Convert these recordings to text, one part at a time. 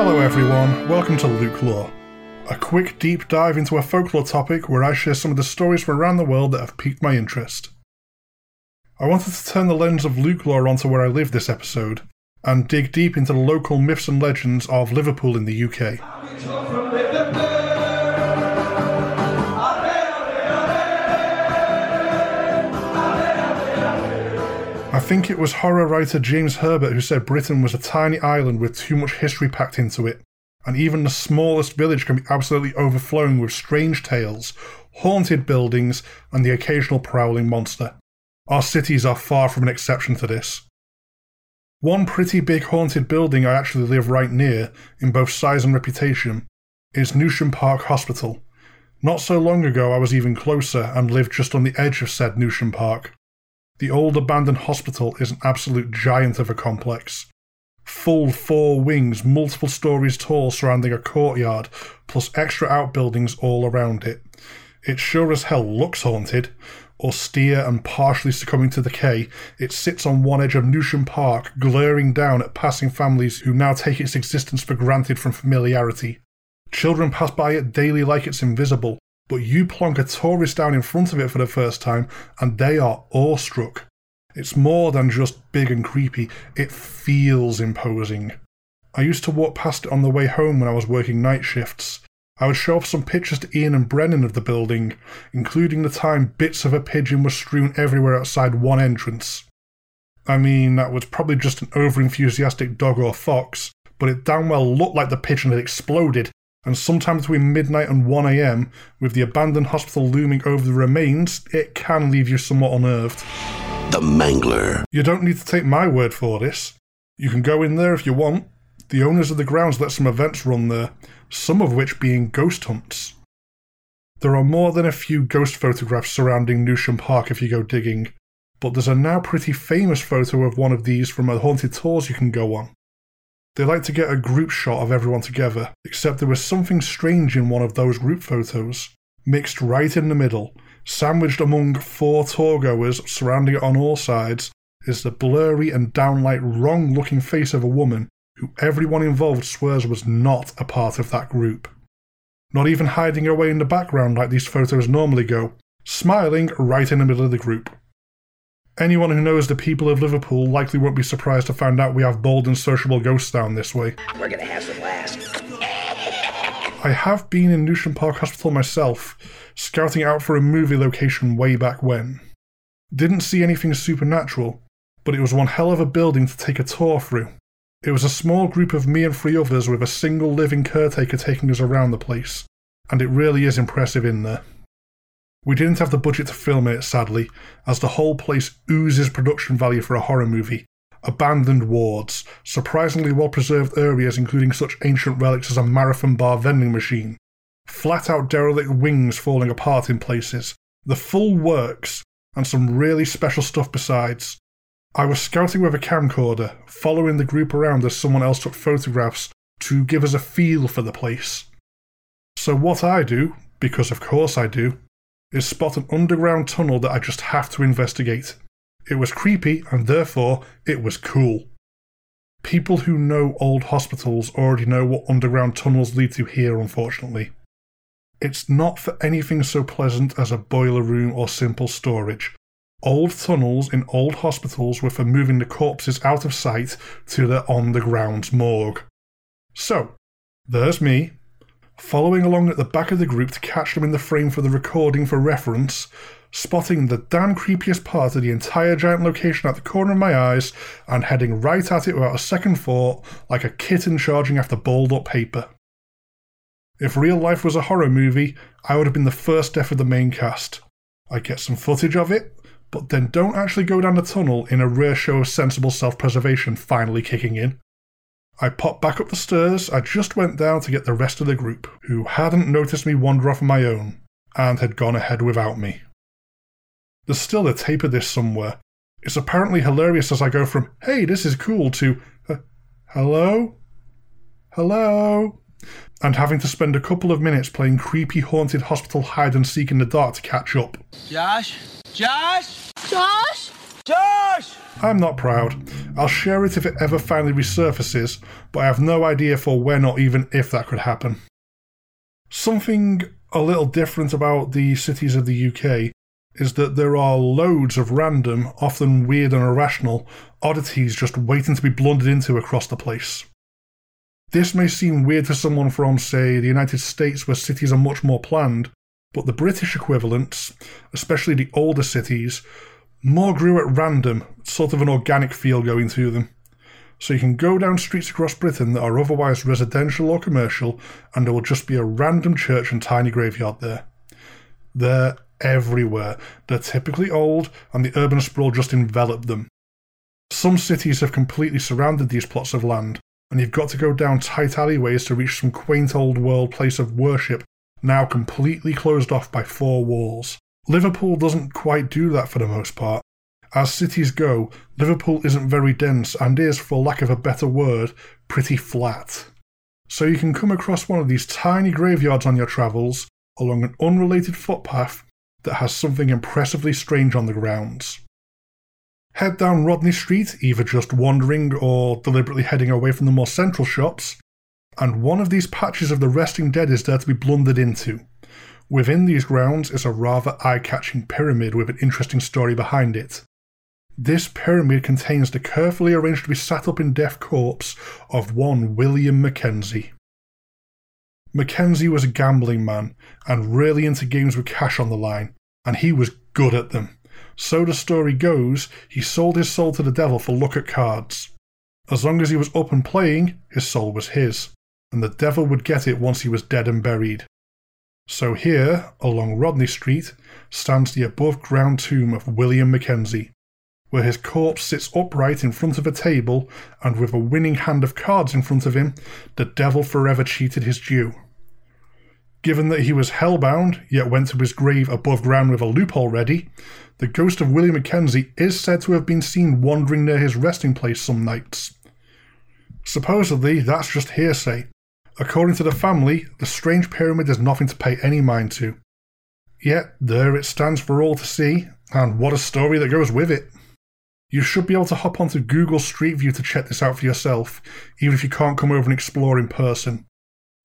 Hello everyone, welcome to Luke Lore, a quick deep dive into a folklore topic where I share some of the stories from around the world that have piqued my interest. I wanted to turn the lens of Luke Lore onto where I live this episode, and dig deep into the local myths and legends of Liverpool in the UK. I think it was horror writer James Herbert who said Britain was a tiny island with too much history packed into it, and even the smallest village can be absolutely overflowing with strange tales, haunted buildings, and the occasional prowling monster. Our cities are far from an exception to this. One pretty big haunted building I actually live right near, in both size and reputation, is Newsham Park Hospital. Not so long ago I was even closer and lived just on the edge of said Newsham Park. The old abandoned hospital is an absolute giant of a complex. Full 4 wings, multiple stories tall, surrounding a courtyard, plus extra outbuildings all around it. It sure as hell looks haunted. Austere and partially succumbing to decay, it sits on one edge of Newsham Park, glaring down at passing families who now take its existence for granted from familiarity. Children pass by it daily like it's invisible, but you plonk a tourist down in front of it for the first time and they are awestruck. It's more than just big and creepy, it feels imposing. I used to walk past it on the way home when I was working night shifts. I would show off some pictures to Ian and Brennan of the building, including the time bits of a pigeon were strewn everywhere outside one entrance. I mean, that was probably just an over-enthusiastic dog or fox, but it damn well looked like the pigeon had exploded. And sometime between midnight and 1 a.m, with the abandoned hospital looming over the remains, it can leave you somewhat unnerved. The Mangler. You don't need to take my word for this. You can go in there if you want. The owners of the grounds let some events run there, some of which being ghost hunts. There are more than a few ghost photographs surrounding Newsham Park if you go digging, but there's a now pretty famous photo of one of these from a haunted tours you can go on. They like to get a group shot of everyone together, except there was something strange in one of those group photos. Mixed right in the middle, sandwiched among 4 tourgoers surrounding it on all sides, is the blurry and downright wrong-looking face of a woman who everyone involved swears was not a part of that group. Not even hiding away in the background like these photos normally go, smiling right in the middle of the group. Anyone who knows the people of Liverpool likely won't be surprised to find out we have bold and sociable ghosts down this way. We're gonna have some laughs. I have been in Newsham Park Hospital myself, scouting out for a movie location way back when. Didn't see anything supernatural, but it was one hell of a building to take a tour through. It was a small group of me and 3 others with a single living caretaker taking us around the place, and it really is impressive in there. We didn't have the budget to film it, sadly, as the whole place oozes production value for a horror movie. Abandoned wards, surprisingly well-preserved areas including such ancient relics as a marathon bar vending machine, flat-out derelict wings falling apart in places, the full works, and some really special stuff besides. I was scouting with a camcorder, following the group around as someone else took photographs to give us a feel for the place. So what I do, because of course I do, is spot an underground tunnel that I just have to investigate. It was creepy, and therefore, it was cool. People who know old hospitals already know what underground tunnels lead to here, unfortunately. It's not for anything so pleasant as a boiler room or simple storage. Old tunnels in old hospitals were for moving the corpses out of sight to their on-the-ground morgue. So, there's me, following along at the back of the group to catch them in the frame for the recording for reference, spotting the damn creepiest part of the entire giant location at the corner of my eyes and heading right at it without a second thought, like a kitten charging after balled-up paper. If real life was a horror movie, I would have been the first death of the main cast. I'd get some footage of it, but then don't actually go down the tunnel in a rare show of sensible self-preservation finally kicking in. I popped back up the stairs I just went down to get the rest of the group, who hadn't noticed me wander off on my own, and had gone ahead without me. There's still a tape of this somewhere. It's apparently hilarious as I go from, hey, this is cool, to, hello? Hello? And having to spend a couple of minutes playing creepy haunted hospital hide and seek in the dark to catch up. Josh? Josh? Josh? Josh! I'm not proud. I'll share it if it ever finally resurfaces, but I have no idea for when or even if that could happen. Something a little different about the cities of the UK is that there are loads of random, often weird and irrational, oddities just waiting to be blundered into across the place. This may seem weird to someone from, say, the United States, where cities are much more planned, but the British equivalents, especially the older cities, more grew at random, sort of an organic feel going through them. So you can go down streets across Britain that are otherwise residential or commercial, and there will just be a random church and tiny graveyard there. They're everywhere. They're typically old, and the urban sprawl just enveloped them. Some cities have completely surrounded these plots of land, and you've got to go down tight alleyways to reach some quaint old-world place of worship, now completely closed off by four walls. Liverpool doesn't quite do that for the most part. As cities go, Liverpool isn't very dense and is, for lack of a better word, pretty flat. So you can come across one of these tiny graveyards on your travels, along an unrelated footpath that has something impressively strange on the grounds. Head down Rodney Street, either just wandering or deliberately heading away from the more central shops, and one of these patches of the resting dead is there to be blundered into. Within these grounds is a rather eye-catching pyramid with an interesting story behind it. This pyramid contains the carefully arranged to be sat up in death corpse of one William Mackenzie. Mackenzie was a gambling man, and really into games with cash on the line, and he was good at them. So the story goes, he sold his soul to the devil for luck at cards. As long as he was up and playing, his soul was his, and the devil would get it once he was dead and buried. So here, along Rodney Street, stands the above-ground tomb of William Mackenzie, where his corpse sits upright in front of a table, and with a winning hand of cards in front of him, the devil forever cheated his due. Given that he was hellbound, yet went to his grave above ground with a loophole ready, the ghost of William Mackenzie is said to have been seen wandering near his resting place some nights. Supposedly, that's just hearsay. According to the family, the strange pyramid is nothing to pay any mind to. Yet, there it stands for all to see, and what a story that goes with it. You should be able to hop onto Google Street View to check this out for yourself, even if you can't come over and explore in person.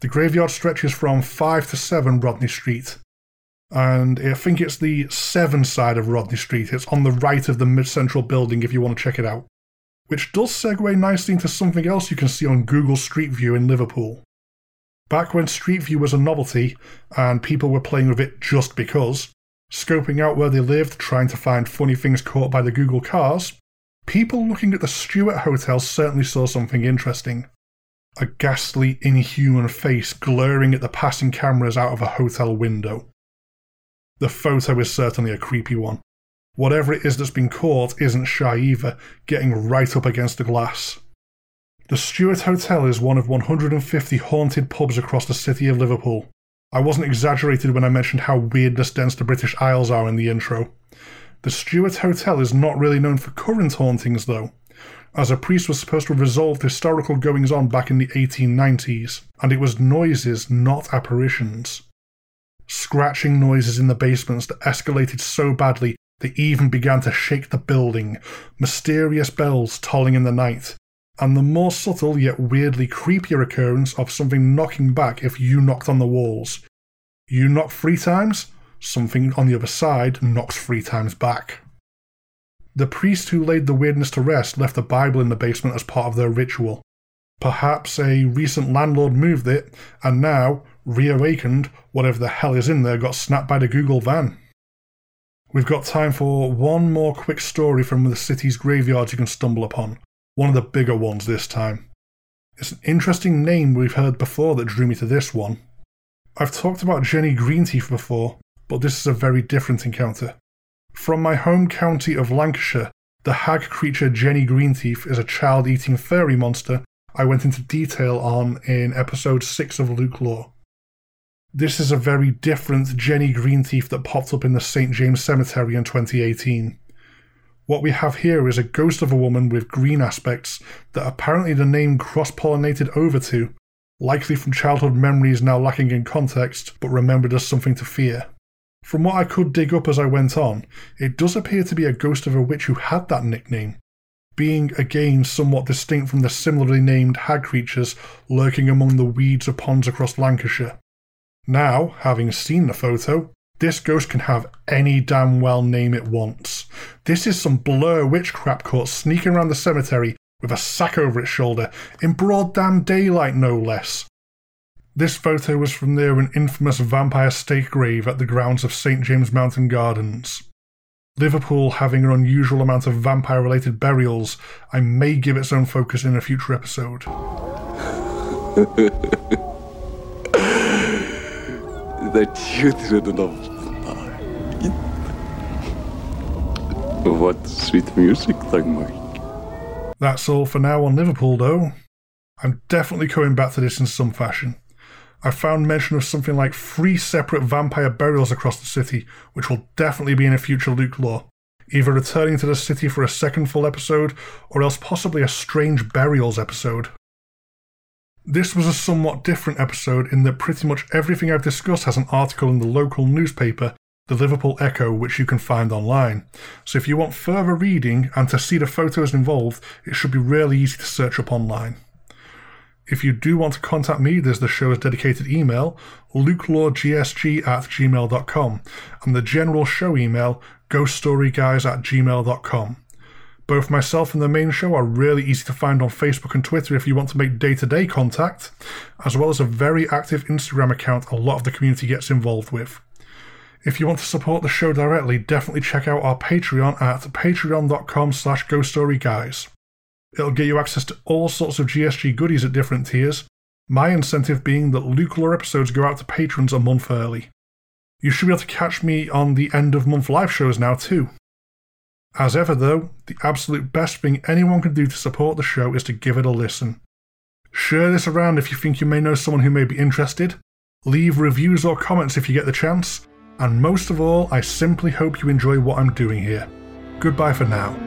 The graveyard stretches from 5 to 7 Rodney Street, and I think it's the 7 side of Rodney Street. It's on the right of the mid-central building if you want to check it out, which does segue nicely into something else you can see on Google Street View in Liverpool. Back when Street View was a novelty, and people were playing with it just because, scoping out where they lived, trying to find funny things caught by the Google cars, people looking at the Stuart Hotel certainly saw something interesting. A ghastly, inhuman face glaring at the passing cameras out of a hotel window. The photo is certainly a creepy one. Whatever it is that's been caught isn't shy either, getting right up against the glass. The Stuart Hotel is one of 150 haunted pubs across the city of Liverpool. I wasn't exaggerated when I mentioned how weirdness dense the British Isles are in the intro. The Stuart Hotel is not really known for current hauntings though, as a priest was supposed to have resolved historical goings-on back in the 1890s, and it was noises, not apparitions. Scratching noises in the basements that escalated so badly they even began to shake the building, mysterious bells tolling in the night, and the more subtle yet weirdly creepier occurrence of something knocking back if you knocked on the walls. You knock 3 times, something on the other side knocks 3 times back. The priest who laid the weirdness to rest left a Bible in the basement as part of their ritual. Perhaps a recent landlord moved it, and now, reawakened, whatever the hell is in there got snapped by the Google van. We've got time for one more quick story from the city's graveyards you can stumble upon. One of the bigger ones this time. It's an interesting name we've heard before that drew me to this one. I've talked about Jenny Greentief before, but this is a very different encounter. From my home county of Lancashire, the hag creature Jenny Greentief is a child-eating fairy monster I went into detail on in episode 6 of Luke Lore. This is a very different Jenny Greentief that popped up in the St. James Cemetery in 2018. What we have here is a ghost of a woman with green aspects that apparently the name cross-pollinated over to, likely from childhood memories now lacking in context, but remembered as something to fear. From what I could dig up as I went on, it does appear to be a ghost of a witch who had that nickname, being again somewhat distinct from the similarly named hag creatures lurking among the weeds of ponds across Lancashire. Now, having seen the photo, this ghost can have any damn well name it wants. This is some blur witch crap caught sneaking around the cemetery with a sack over its shoulder, in broad damn daylight no less. This photo was from near an infamous vampire stake grave at the grounds of St. James Mountain Gardens. Liverpool having an unusual amount of vampire-related burials, I may give its own focus in a future episode. The children of night. What sweet music, thank Mike. That's all for now on Liverpool, though. I'm definitely coming back to this in some fashion. I found mention of something like 3 separate vampire burials across the city, which will definitely be in a future Luke Lore, either returning to the city for a second full episode, or else possibly a strange burials episode. This was a somewhat different episode in that pretty much everything I've discussed has an article in the local newspaper, the Liverpool Echo, which you can find online, so if you want further reading and to see the photos involved, it should be really easy to search up online. If you do want to contact me, there's the show's dedicated email, LukeLordGSG@gmail.com, and the general show email, GhostStoryGuys@gmail.com. Both myself and the main show are really easy to find on Facebook and Twitter if you want to make day-to-day contact, as well as a very active Instagram account a lot of the community gets involved with. If you want to support the show directly, definitely check out our Patreon at patreon.com/GhostStoryGuys. It'll get you access to all sorts of GSG goodies at different tiers, my incentive being that Luke Lore episodes go out to patrons a month early. You should be able to catch me on the end-of-month live shows now too. As ever though, the absolute best thing anyone can do to support the show is to give it a listen. Share this around if you think you may know someone who may be interested, leave reviews or comments if you get the chance, and most of all, I simply hope you enjoy what I'm doing here. Goodbye for now.